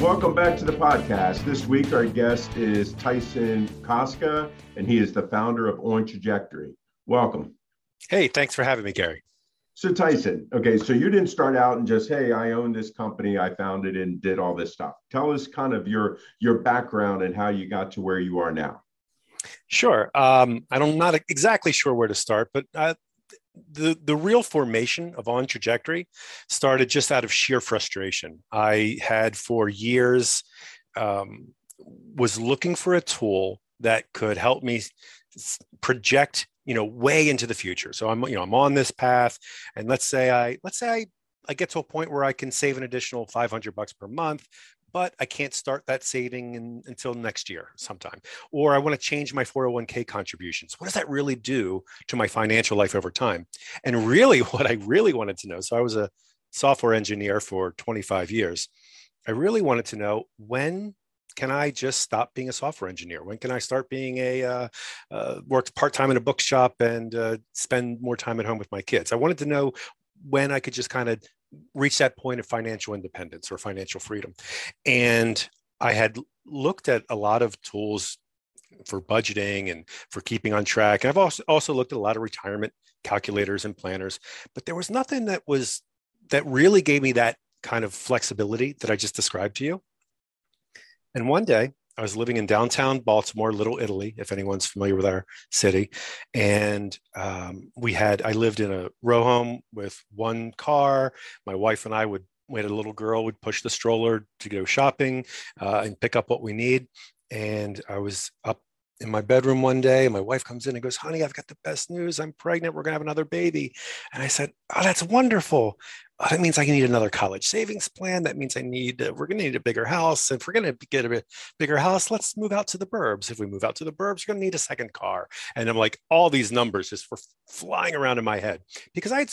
Welcome back to the podcast. This week, our guest is Tyson Koska, and he is the founder of Orange Trajectory. Welcome. Hey, thanks for having me, Gary. So Tyson, okay, so you didn't start out and just, hey, I own this company, I founded it and did all this stuff. Tell us kind of your background and how you got to where you are now. Sure. I'm not exactly sure where to start, but the real formation of On Trajectory started just out of sheer frustration. I had for years was looking for a tool that could help me project, way into the future. So I'm on this path, and let's say I get to a point where I can save an additional $500 per month, but I can't start that saving until next year sometime. Or I want to change my 401k contributions. What does that really do to my financial life over time? And really what I really wanted to know, so I was a software engineer for 25 years. I really wanted to know, when can I just stop being a software engineer? When can I start being work part-time in a bookshop and spend more time at home with my kids? I wanted to know when I could just kind of reach that point of financial independence or financial freedom. And I had looked at a lot of tools for budgeting and for keeping on track. And I've also looked at a lot of retirement calculators and planners, but there was nothing that really gave me that kind of flexibility that I just described to you. And one day I was living in downtown Baltimore, Little Italy, if anyone's familiar with our city. And I lived in a row home with one car. My wife and I we had a little girl, would push the stroller to go shopping and pick up what we need. And I was up in my bedroom one day, and my wife comes in and goes, "Honey, I've got the best news. I'm pregnant. We're going to have another baby." And I said, "Oh, that's wonderful. Oh, that means I need another college savings plan. That means we're going to need a bigger house. And if we're going to get a bigger house, let's move out to the burbs. If we move out to the burbs, we're going to need a second car." And I'm like, all these numbers just were flying around in my head, because I had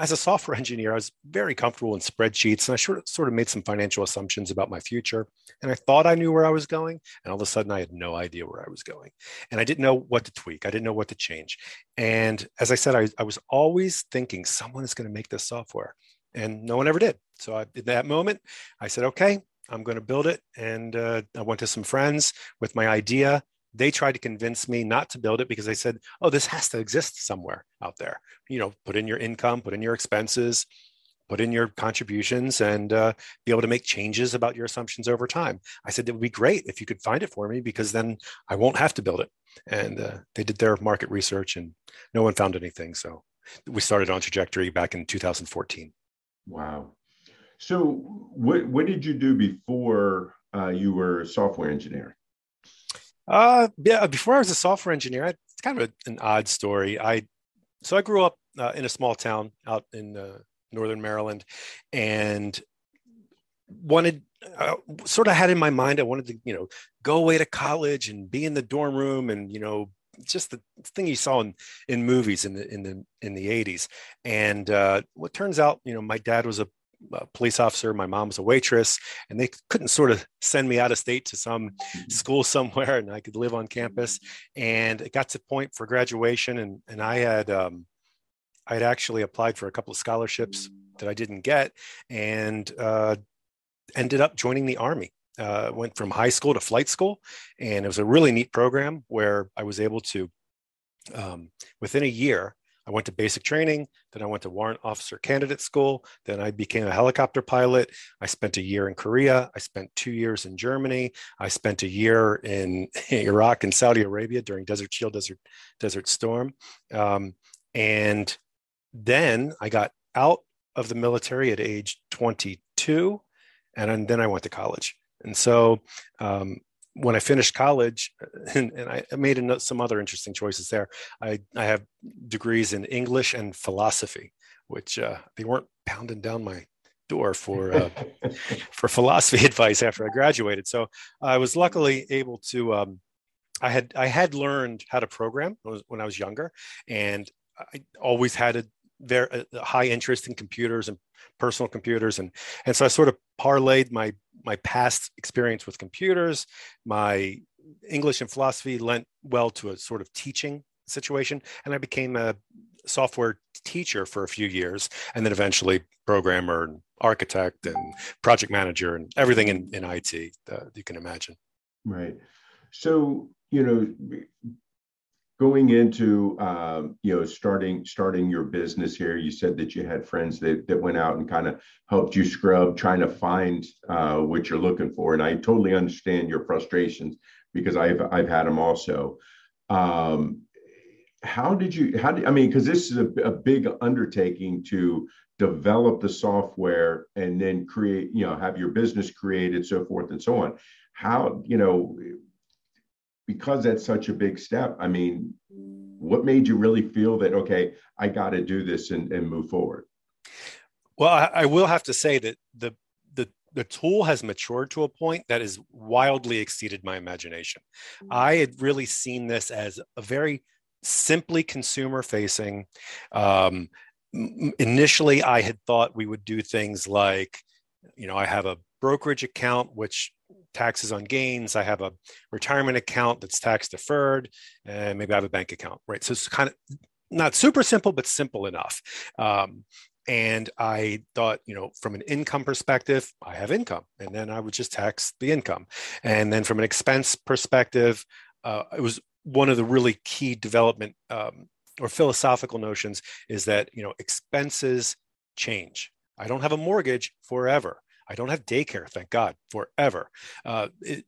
as a software engineer, I was very comfortable in spreadsheets, and I sort of made some financial assumptions about my future. And I thought I knew where I was going, and all of a sudden I had no idea where I was going, and I didn't know what to tweak. I didn't know what to change. And as I said, I was always thinking someone is going to make this software, and no one ever did. So at that moment, I said, okay, I'm going to build it. And I went to some friends with my idea. They tried to convince me not to build it, because they said, oh, this has to exist somewhere out there. Put in your income, put in your expenses, put in your contributions, and be able to make changes about your assumptions over time. I said, it would be great if you could find it for me, because then I won't have to build it. And they did their market research, and no one found anything. So we started On Trajectory back in 2014. Wow. So what did you do before you were a software engineer? Before I was a software engineer, it's kind of an odd story. So I grew up in a small town out in Northern Maryland, and had in my mind, I wanted to, go away to college and be in the dorm room, and, just the thing you saw in movies in the 80s. And what turns out, my dad was a a police officer, my mom's a waitress, and they couldn't sort of send me out of state to some school somewhere, and I could live on campus. And it got to the point for graduation, and I had actually applied for a couple of scholarships that I didn't get, and ended up joining the Army. Went from high school to flight school, and it was a really neat program where I was able to, within a year, I went to basic training, then I went to warrant officer candidate school, then I became a helicopter pilot. I spent a year in Korea. I spent 2 years in Germany. I spent a year in Iraq and Saudi Arabia during Desert Shield, Desert Storm. And then I got out of the military at age 22, and then I went to college. And so when I finished college, and I made some other interesting choices there, I have degrees in English and philosophy, which they weren't pounding down my door for philosophy advice after I graduated. So I was luckily able to, I had learned how to program when I was younger, and I always had a high interest in computers and personal computers. And so I sort of parlayed my past experience with computers. My English and philosophy lent well to a sort of teaching situation. And I became a software teacher for a few years, and then eventually programmer and architect and project manager and everything in IT that you can imagine. Right. So, going into, starting your business here, you said that you had friends that went out and kind of helped you scrub, trying to find what you're looking for. And I totally understand your frustrations because I've had them also. Because this is a big undertaking to develop the software and then create, have your business created, so forth and so on. How, because that's such a big step, what made you really feel that, okay, I got to do this and move forward? Well, I will have to say that the tool has matured to a point that has wildly exceeded my imagination. I had really seen this as a very simply consumer-facing. Initially, I had thought we would do things like, I have a brokerage account, which taxes on gains. I have a retirement account that's tax deferred, and maybe I have a bank account, right? So it's kind of not super simple, but simple enough. And I thought, from an income perspective, I have income, and then I would just tax the income. And then from an expense perspective, it was one of the really key development or philosophical notions is that, expenses change. I don't have a mortgage forever. I don't have daycare, thank God, forever.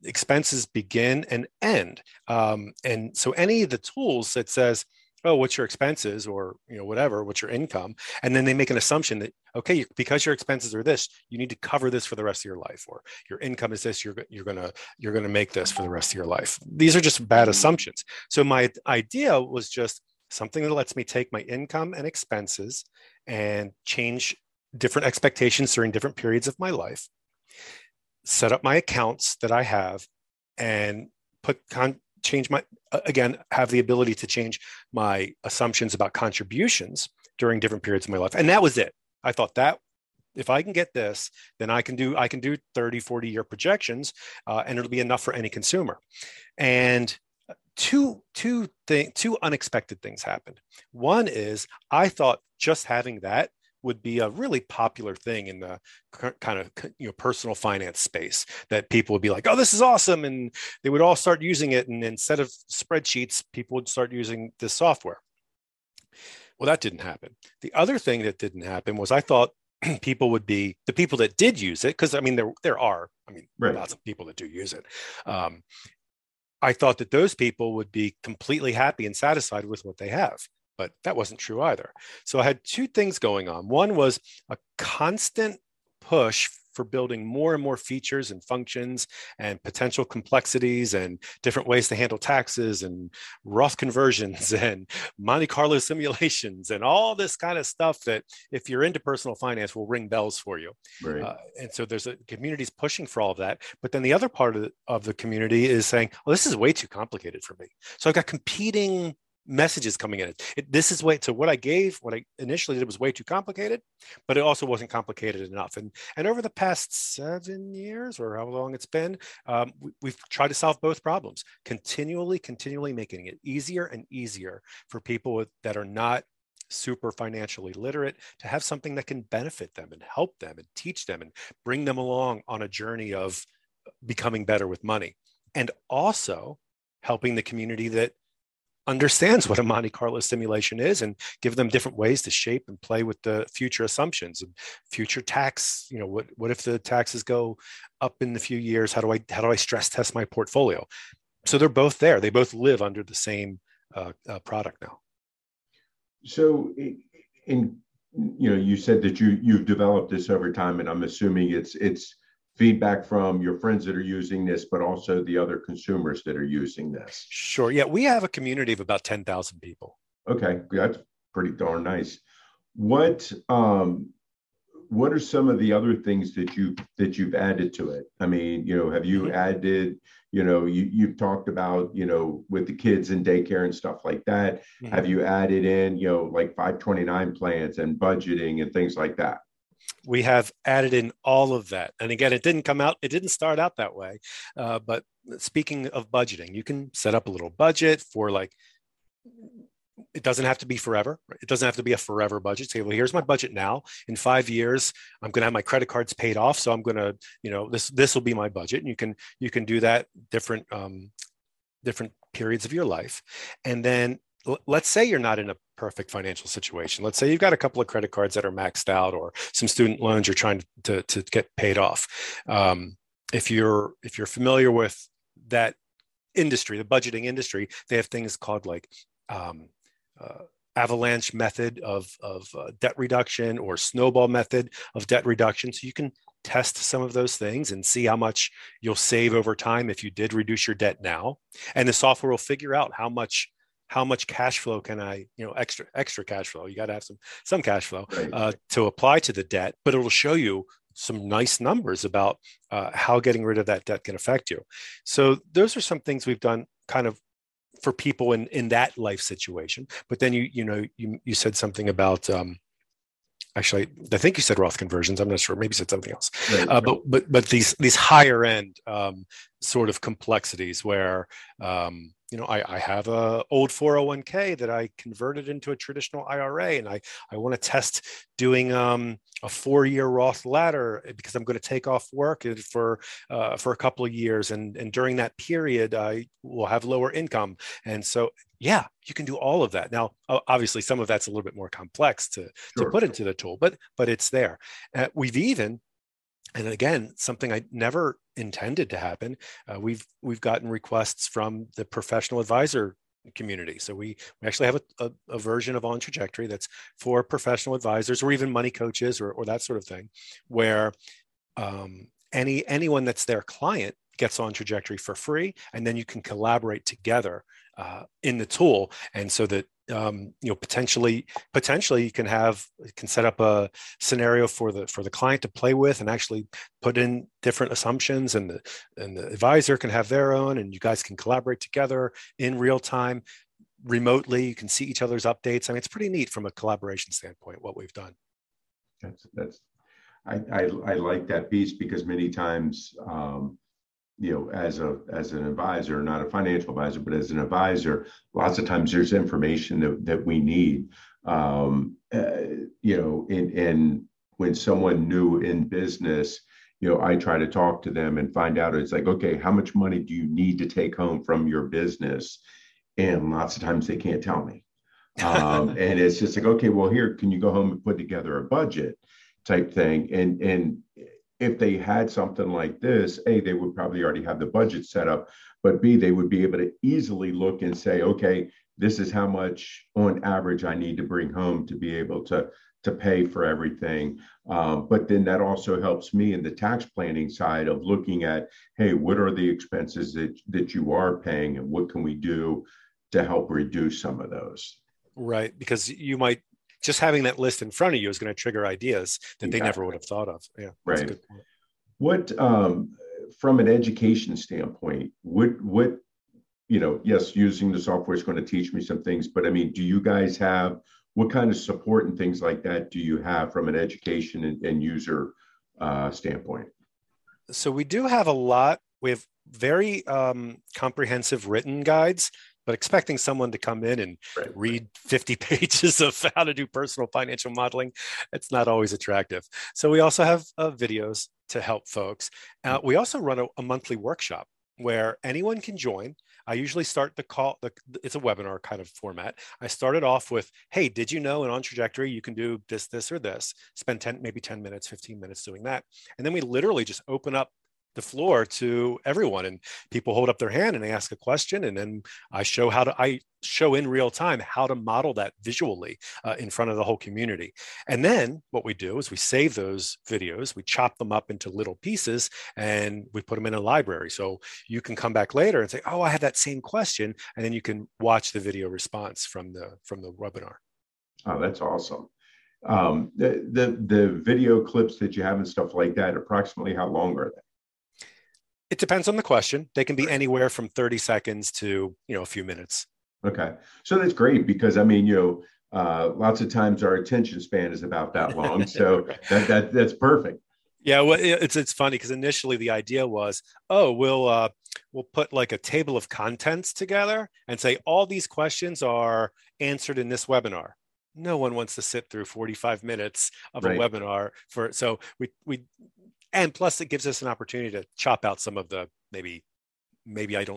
Expenses begin and end. And so any of the tools that says, oh, what's your expenses or, whatever, what's your income? And then they make an assumption that, okay, because your expenses are this, you need to cover this for the rest of your life, or your income is this, you're going to make this for the rest of your life. These are just bad assumptions. So my idea was just something that lets me take my income and expenses and change different expectations during different periods of my life, set up my accounts that I have, and have the ability to change my assumptions about contributions during different periods of my life. And that was it. I thought that if I can get this, then I can do 30, 40 year projections, and it'll be enough for any consumer. And two unexpected things happened. One is I thought just having that would be a really popular thing in the kind of personal finance space, that people would be like, oh, this is awesome. And they would all start using it. And instead of spreadsheets, people would start using this software. Well, that didn't happen. The other thing that didn't happen was I thought people would be the people that did use it. Because there are lots of people that do use it. I thought that those people would be completely happy and satisfied with what they have. But that wasn't true either. So I had two things going on. One was a constant push for building more and more features and functions and potential complexities and different ways to handle taxes and Roth conversions and Monte Carlo simulations and all this kind of stuff that, if you're into personal finance, will ring bells for you. Right. And so there's communities pushing for all of that. But then the other part of the community is saying, well, this is way too complicated for me. So I've got competing messages coming in. This is way, so what I gave, what I initially did was way too complicated, but it also wasn't complicated enough. And over the past 7 years or how long it's been, we've tried to solve both problems, continually making it easier and easier for people that are not super financially literate to have something that can benefit them and help them and teach them and bring them along on a journey of becoming better with money. And also helping the community that understands what a Monte Carlo simulation is and give them different ways to shape and play with the future assumptions and future tax. You know, what if the taxes go up in a few years? How do I stress test my portfolio? So they're both there. They both live under the same product now. So, you said that you've developed this over time, and I'm assuming it's feedback from your friends that are using this, but also the other consumers that are using this. Sure. Yeah. We have a community of about 10,000 people. Okay. That's pretty darn nice. What are some of the other things that you've added to it? I mean, have you added, you've talked about, with the kids in daycare and stuff like that. Mm-hmm. Have you added in, like 529 plans and budgeting and things like that? We have added in all of that. And again, it didn't start out that way. But speaking of budgeting, you can set up a little budget for it doesn't have to be forever. Right? It doesn't have to be a forever budget. Say, well, here's my budget now. In 5 years, I'm going to have my credit cards paid off. So I'm going to, this will be my budget. And you can do that different periods of your life. And then let's say you're not in a perfect financial situation. Let's say you've got a couple of credit cards that are maxed out, or some student loans you're trying to get paid off. If you're familiar with that industry, the budgeting industry, they have things called avalanche method of debt reduction, or snowball method of debt reduction. So you can test some of those things and see how much you'll save over time if you did reduce your debt now. And the software will figure out how much cash flow can I, extra cash flow. You got to have some cash flow to apply to the debt, but it will show you some nice numbers about how getting rid of that debt can affect you. So those are some things we've done kind of for people in that life situation. But then you said something about, actually, I think you said Roth conversions. I'm not sure. Maybe you said something else. Right. But these higher end sort of complexities where I have a old 401k that I converted into a traditional IRA, and I want to test doing a 4-year Roth ladder because I'm going to take off work for a couple of years, and during that period I will have lower income, and so. Yeah, you can do all of that. Now, obviously, some of that's a little bit more complex to put into the tool, but it's there. We've even, and again, something I never intended to happen, we've gotten requests from the professional advisor community. So we actually have a version of OnTrajectory that's for professional advisors, or even money coaches, or that sort of thing, where anyone that's their client gets OnTrajectory for free, and then you can collaborate together in the tool, and so that potentially you can set up a scenario for the client to play with, and actually put in different assumptions, and the advisor can have their own, and you guys can collaborate together in real time, remotely. You can see each other's updates. I mean, it's pretty neat from a collaboration standpoint what we've done. That's I like that piece, because many times. As an advisor, not a financial advisor, but as an advisor, lots of times there's information that we need. And when someone new in business, I try to talk to them and find out, it's like, okay, how much money do you need to take home from your business? And lots of times they can't tell me. And it's just like, okay, well, here, can you go home and put together a budget type thing? And if they had something like this, A, they would probably already have the budget set up, but B, they would be able to easily look and say, okay, this is how much on average I need to bring home to be able to pay for everything. But then that also helps me in the tax planning side of looking at, hey, what are the expenses that you are paying, and what can we do to help reduce some of those? Right, because you might, just having that list in front of you is going to trigger ideas that they never would have thought of. Yeah, right. That's a good point. What, from an education standpoint, what you know, yes, using the software is going to teach me some things, but I mean, do you guys have, what kind of support and things like that do you have from an education and user standpoint? So we do have a lot. We have very comprehensive written guides, but expecting someone to come in and read 50 pages of how to do personal financial modeling, it's not always attractive. So we also have videos to help folks. We also run a monthly workshop where anyone can join. I usually start the call, it's a webinar kind of format. I start it off with, hey, did you know in OnTrajectory you can do this, this, or this? Spend 10 minutes, 15 minutes doing that. And then we literally just open up the floor to everyone, and people hold up their hand and they ask a question, and then I show in real time how to model that visually in front of the whole community. And then what we do is we save those videos, we chop them up into little pieces, and we put them in a library, so you can come back later and say, oh, I had that same question, and then you can watch the video response from the webinar. Oh, that's awesome. The video clips that you have and stuff like that, approximately how long are they? It depends on the question. They can be anywhere from 30 seconds to, you know, a few minutes. Okay. So that's great, because I mean, you know, lots of times our attention span is about that long. So that's perfect. Yeah. Well, it's funny, because initially the idea was, oh, we'll put like a table of contents together and say, all these questions are answered in this webinar. No one wants to sit through 45 minutes of a webinar and plus, it gives us an opportunity to chop out some of the maybe I'm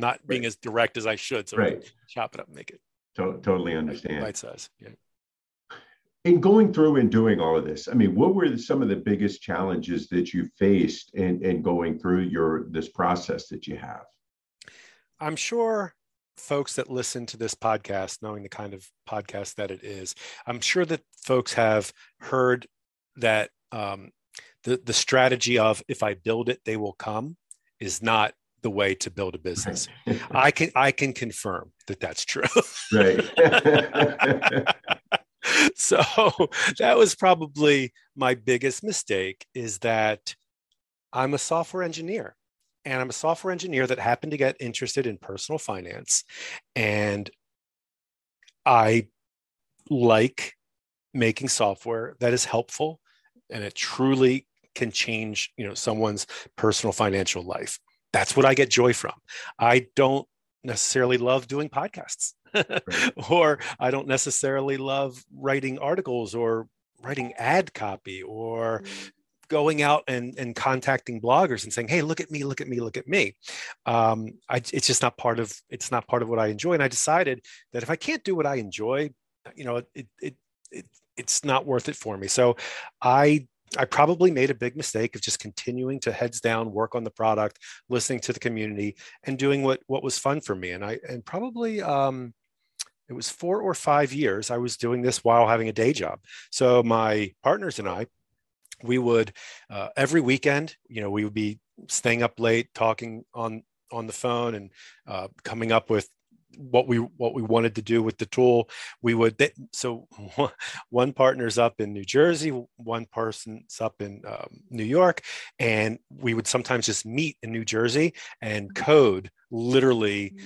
not being as direct as I should. So chop it up and make it. Totally understand. Bite size. Yeah. In going through and doing all of this, I mean, what were some of the biggest challenges that you faced in going through this process that you have? I'm sure folks that listen to this podcast, knowing the kind of podcast that it is, I'm sure that folks have heard that the strategy of, if I build it, they will come, is not the way to build a business. I can confirm that that's true. So that was probably my biggest mistake, is that I'm a software engineer, and I'm a software engineer that happened to get interested in personal finance. And I like making software that is helpful, and it truly can change, you know, someone's personal financial life. That's what I get joy from. I don't necessarily love doing podcasts, or I don't necessarily love writing articles or writing ad copy or going out and contacting bloggers and saying, hey, look at me. It's just not part of, what I enjoy. And I decided that if I can't do what I enjoy, you know, it's not worth it for me. So I probably made a big mistake of just continuing to heads down, work on the product, listening to the community, and doing what was fun for me. And probably it was 4 or 5 years I was doing this while having a day job. So my partners and I, we would every weekend, you know, we would be staying up late, talking on the phone, and coming up with what we wanted to do with the tool. So one partner's up in New Jersey, one person's up in New York, and we would sometimes just meet in New Jersey and code literally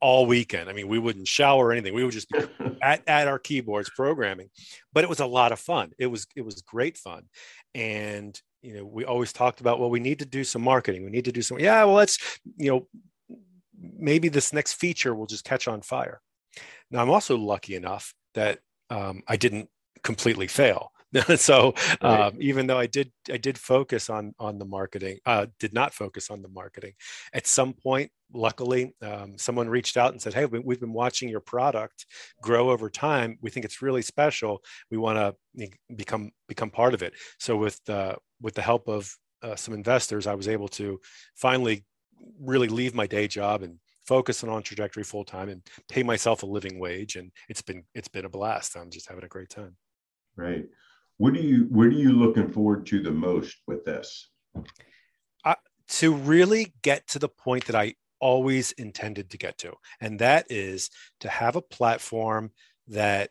all weekend. I mean, we wouldn't shower or anything. We would just be at our keyboards programming, but it was a lot of fun. It was great fun. And, you know, we always talked about, well, we need to do some marketing. We need to do some, maybe this next feature will just catch on fire. Now, I'm also lucky enough that I didn't completely fail. So even though I did focus on the marketing, did not focus on the marketing. At some point, luckily, someone reached out and said, hey, we've been watching your product grow over time. We think it's really special. We want to become part of it. So with the help of some investors, I was able to finally really leave my day job and focus on OnTrajectory full time and pay myself a living wage. And it's been a blast. I'm just having a great time. Right. What are you looking forward to the most with this? To really get to the point that I always intended to get to. And that is to have a platform that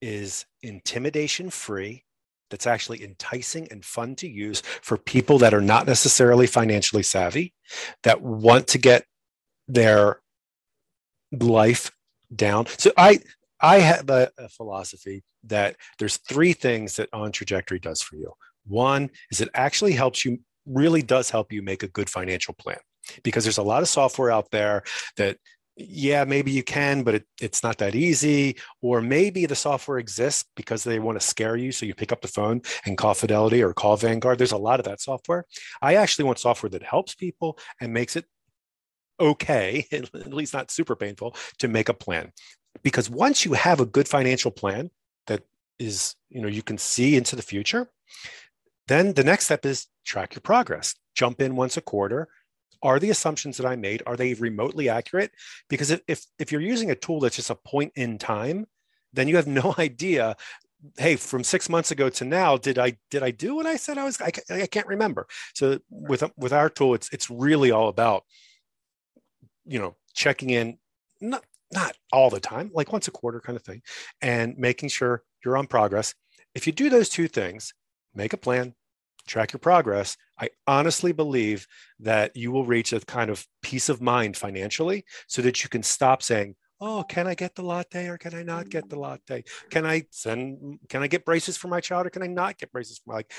is intimidation free, that's actually enticing and fun to use for people that are not necessarily financially savvy, that want to get their life down. So I have a philosophy that there's three things that OnTrajectory does for you. One is it actually helps you, really does help you make a good financial plan, because there's a lot of software out there that, yeah, maybe you can, but it's not that easy. Or maybe the software exists because they want to scare you. So you pick up the phone and call Fidelity or call Vanguard. There's a lot of that software. I actually want software that helps people and makes it okay, at least not super painful, to make a plan. Because once you have a good financial plan that is, you can see into the future, then the next step is track your progress. Jump in once a quarter. Are the assumptions that I made, are they remotely accurate? Because if you're using a tool that's just a point in time, then you have no idea, hey, from 6 months ago to now, did I do what I said I was? I can't remember. So with our tool, it's really all about, checking in, not all the time, like once a quarter kind of thing, and making sure you're on progress. If you do those two things, make a plan, track your progress, I honestly believe that you will reach a kind of peace of mind financially, so that you can stop saying, oh, can I get the latte or can I not get the latte? Can I get braces for my child or can I not get braces for my child?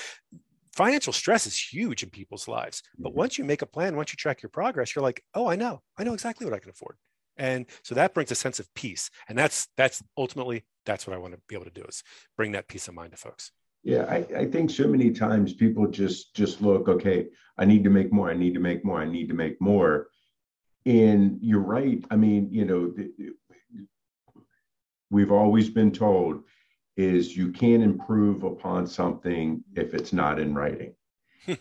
Financial stress is huge in people's lives. But once you make a plan, once you track your progress, you're like, oh, I know exactly what I can afford. And so that brings a sense of peace. And that's ultimately what I want to be able to do, is bring that peace of mind to folks. Yeah, I think so many times people just look, okay, I need to make more. And you're right. I mean, we've always been told is you can't improve upon something if it's not in writing.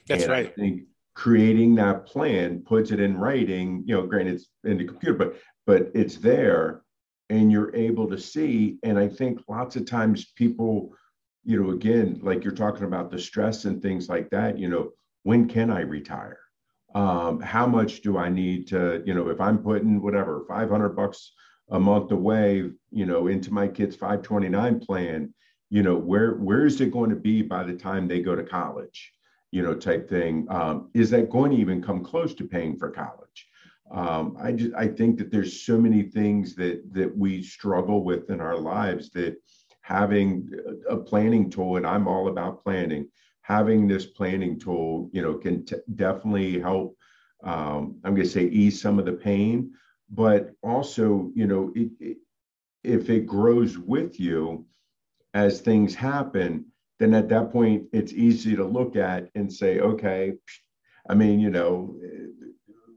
That's right. I think creating that plan puts it in writing, granted it's in the computer, but it's there and you're able to see. And I think lots of times people, again, like you're talking about the stress and things like that, when can I retire? How much do I need to, if I'm putting whatever, $500 a month away, into my kids' 529 plan, where is it going to be by the time they go to college, type thing. Is that going to even come close to paying for college? I think that there's so many things that we struggle with in our lives that having a planning tool, and I'm all about planning, having this planning tool, can definitely help, I'm going to say ease some of the pain, but also, if it grows with you as things happen, then at that point, it's easy to look at and say, okay,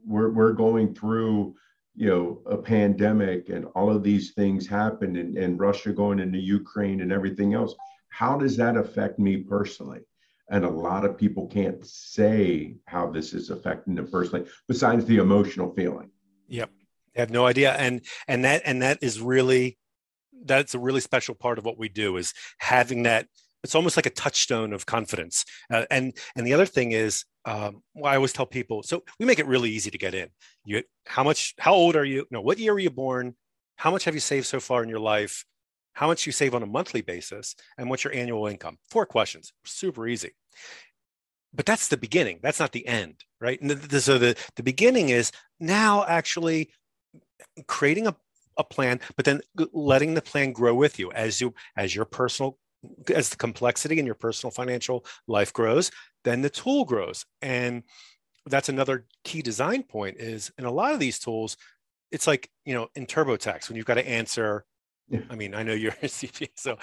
we're going through a pandemic and all of these things happen and Russia going into Ukraine and everything else. How does that affect me personally? And a lot of people can't say how this is affecting them personally, besides the emotional feeling. Yep. I have no idea. That's a really special part of what we do, is having that. It's almost like a touchstone of confidence. And the other thing is, I always tell people, so we make it really easy to get in. How old are you? No, what year were you born? How much have you saved so far in your life? How much you save on a monthly basis? And what's your annual income? 4 questions, super easy. But that's the beginning. That's not the end, right? So the beginning is now actually creating a plan, but then letting the plan grow with you as the complexity in your personal financial life grows, then the tool grows. And that's another key design point, is in a lot of these tools, it's like, in TurboTax, when you've got to answer, I know you're a CPA,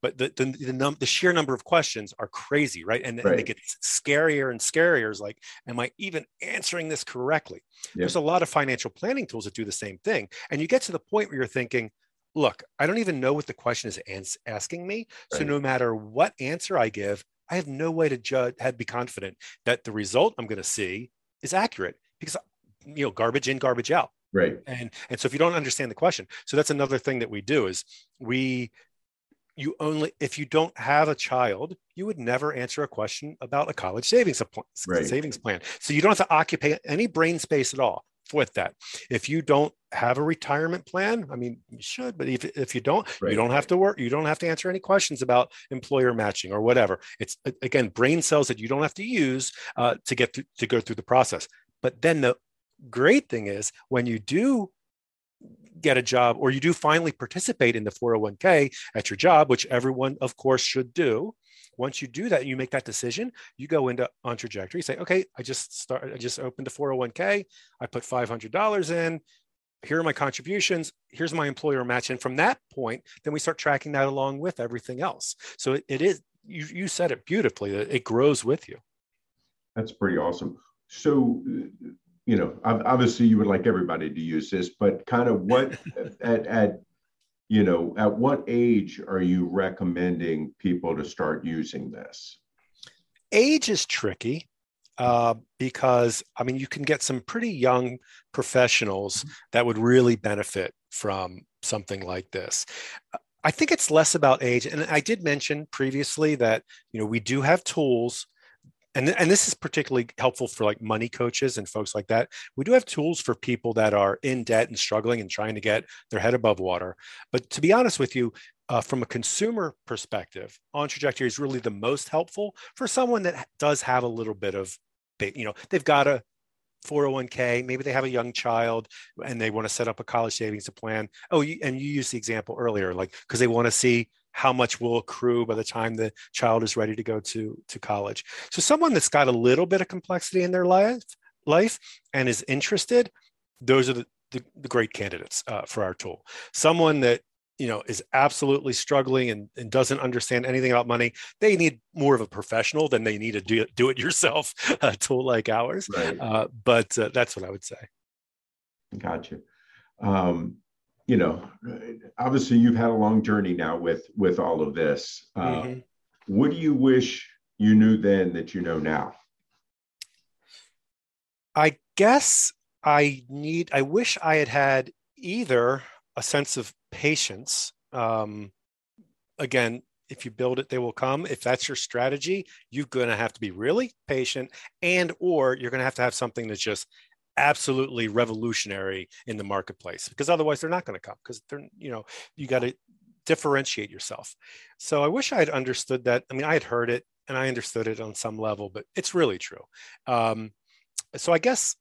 but the sheer number of questions are crazy, right? And they get scarier and scarier. It's like, am I even answering this correctly? Yeah. There's a lot of financial planning tools that do the same thing. And you get to the point where you're thinking, look, I don't even know what the question is asking me. Right. So no matter what answer I give, I have no way to judge, be confident that the result I'm going to see is accurate, because, garbage in, garbage out. Right. And so if you don't understand the question, so that's another thing that we do, is if you don't have a child, you would never answer a question about a college savings plan. So you don't have to occupy any brain space at all with that. If you don't have a retirement plan, you should, but if you don't, right, you don't have to work, you don't have to answer any questions about employer matching or whatever. It's, again, brain cells that you don't have to use to go through the process. But then great thing is when you do get a job or you do finally participate in the 401k at your job, which everyone, of course, should do. Once you do that, you make that decision, you go into OnTrajectory, say, okay, I just opened a 401k. I put $500 in. Here are my contributions. Here's my employer match. And from that point, then we start tracking that along with everything else. So it is, you said it beautifully, it grows with you. That's pretty awesome. So, you know, obviously you would like everybody to use this, but kind of what at what age are you recommending people to start using this? Age is tricky. Because, I mean, you can get some pretty young professionals that would really benefit from something like this. I think it's less about age. And I did mention previously that, you know, we do have tools, and this is particularly helpful for like money coaches and folks like that. We do have tools for people that are in debt and struggling and trying to get their head above water. But to be honest with you, from a consumer perspective, OnTrajectory is really the most helpful for someone that does have a little bit of, you know, they've got a 401k, maybe they have a young child and they want to set up a college savings plan. Oh, and you used the example earlier, like, because they want to see how much will accrue by the time the child is ready to go to college. So someone that's got a little bit of complexity in their life and is interested, those are the great candidates for our tool. Someone that, you know, is absolutely struggling and doesn't understand anything about money, they need more of a professional than they need a do-it-yourself tool like ours. Right. But that's what I would say. Gotcha. You know, obviously you've had a long journey now with all of this. What do you wish you knew then that you know now? I guess I wish I had either a sense of patience. Again, if you build it, they will come. If that's your strategy, you're going to have to be really patient, and or you're going to have something that's just absolutely revolutionary in the marketplace, because otherwise they're not going to come, because they're, you know, you got to differentiate yourself. So I wish I had understood that. I mean, I had heard it and I understood it on some level, but it's really true. So I guess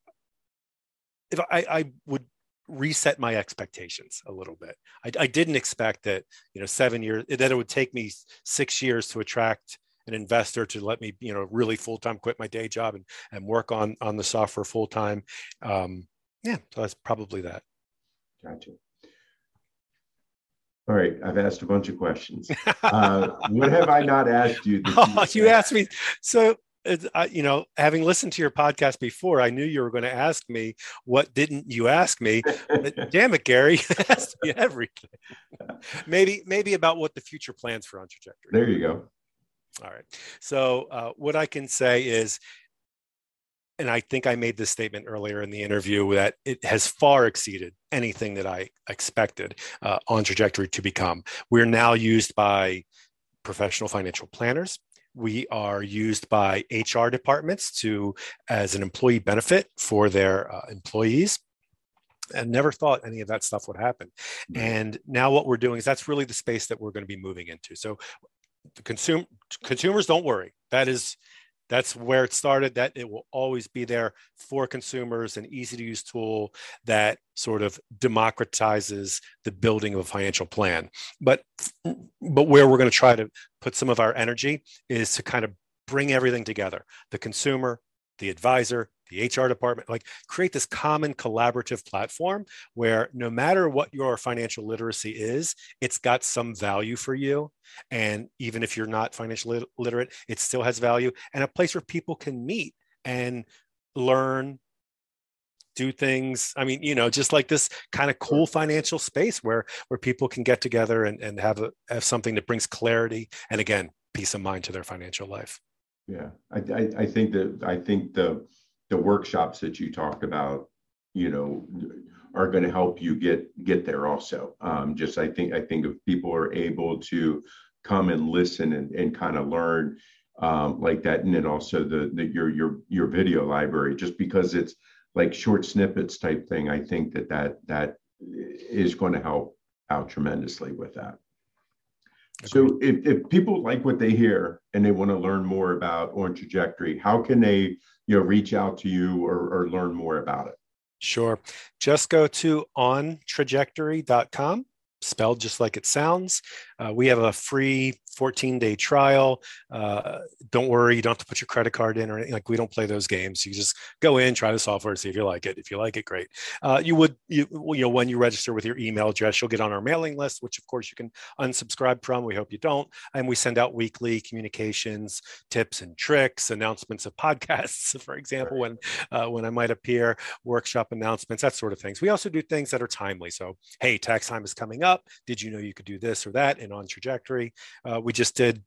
if I would reset my expectations a little bit. I didn't expect that, you know, 7 years, that it would take me 6 years to attract an investor to let me, you know, really full-time quit my day job and work on the software full-time. So that's probably that. Gotcha. All right. I've asked a bunch of questions. What have I not asked you? You asked me. So, you know, having listened to your podcast before, I knew you were going to ask me what didn't you ask me. But damn it, Gary, asked me everything. Maybe about what the future plans for OnTrajectory. There you go. All right. So what I can say is, and I think I made this statement earlier in the interview, that it has far exceeded anything that I expected OnTrajectory to become. We're now used by professional financial planners. We are used by HR departments as an employee benefit for their employees. I never thought any of that stuff would happen. And now what we're doing is that's really the space that we're going to be moving into. So the consumers, don't worry. That's where it started, that it will always be there for consumers, an easy to use tool that sort of democratizes the building of a financial plan. But where we're going to try to put some of our energy is to kind of bring everything together, the consumer, the advisor, the HR department, like create this common collaborative platform where no matter what your financial literacy is, it's got some value for you. And even if you're not financially literate, it still has value, and a place where people can meet and learn, do things. I mean, you know, just like this kind of cool financial space where people can get together and have something that brings clarity and, again, peace of mind to their financial life. Yeah, I think the workshops that you talked about, you know, are going to help you get there also. I think if people are able to come and listen and kind of learn like that, and then also your video library, just because it's like short snippets type thing, I think that is going to help out tremendously with that. Okay. So if people like what they hear and they want to learn more about OnTrajectory, how can they, you know, reach out to you or learn more about it? Sure. Just go to ontrajectory.com, spelled just like it sounds. We have a free 14-day trial. Don't worry, you don't have to put your credit card in or anything. Like, we don't play those games. You just go in, try the software, see if you like it. If you like it, great. You know, when you register with your email address, you'll get on our mailing list, which of course you can unsubscribe from. We hope you don't. And we send out weekly communications, tips and tricks, announcements of podcasts, for example, when I might appear, workshop announcements, that sort of things. We also do things that are timely. So, hey, tax time is coming up. Did you know you could do this or that? And On Trajectory, we just did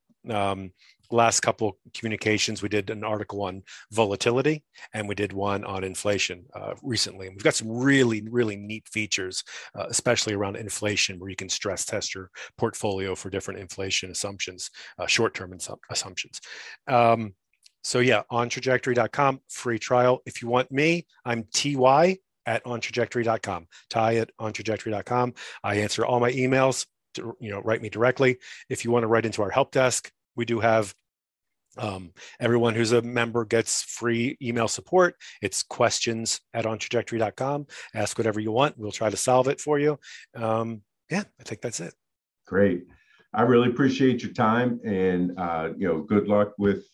last couple communications. We did an article on volatility and we did one on inflation recently. And we've got some really, really neat features, especially around inflation, where you can stress test your portfolio for different inflation assumptions, short-term assumptions. So yeah, ontrajectory.com, free trial. If you want me, I'm ty at ontrajectory.com, ty at ontrajectory.com. I answer all my emails. To, you know, write me directly. If you want to write into our help desk, we do have everyone who's a member gets free email support. It's questions at ontrajectory.com. Ask whatever you want. We'll try to solve it for you. Yeah, I think that's it. Great. I really appreciate your time, and you know, good luck with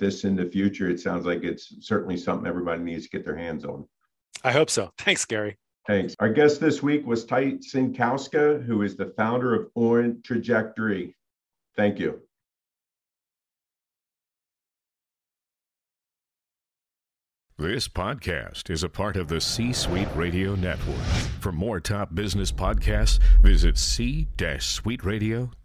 this in the future. It sounds like it's certainly something everybody needs to get their hands on. I hope so. Thanks, Gary. Thanks. Our guest this week was Tyson Koska, who is the founder of Orange Trajectory. Thank you. This podcast is a part of the C-Suite Radio Network. For more top business podcasts, visit c-suiteradio.com.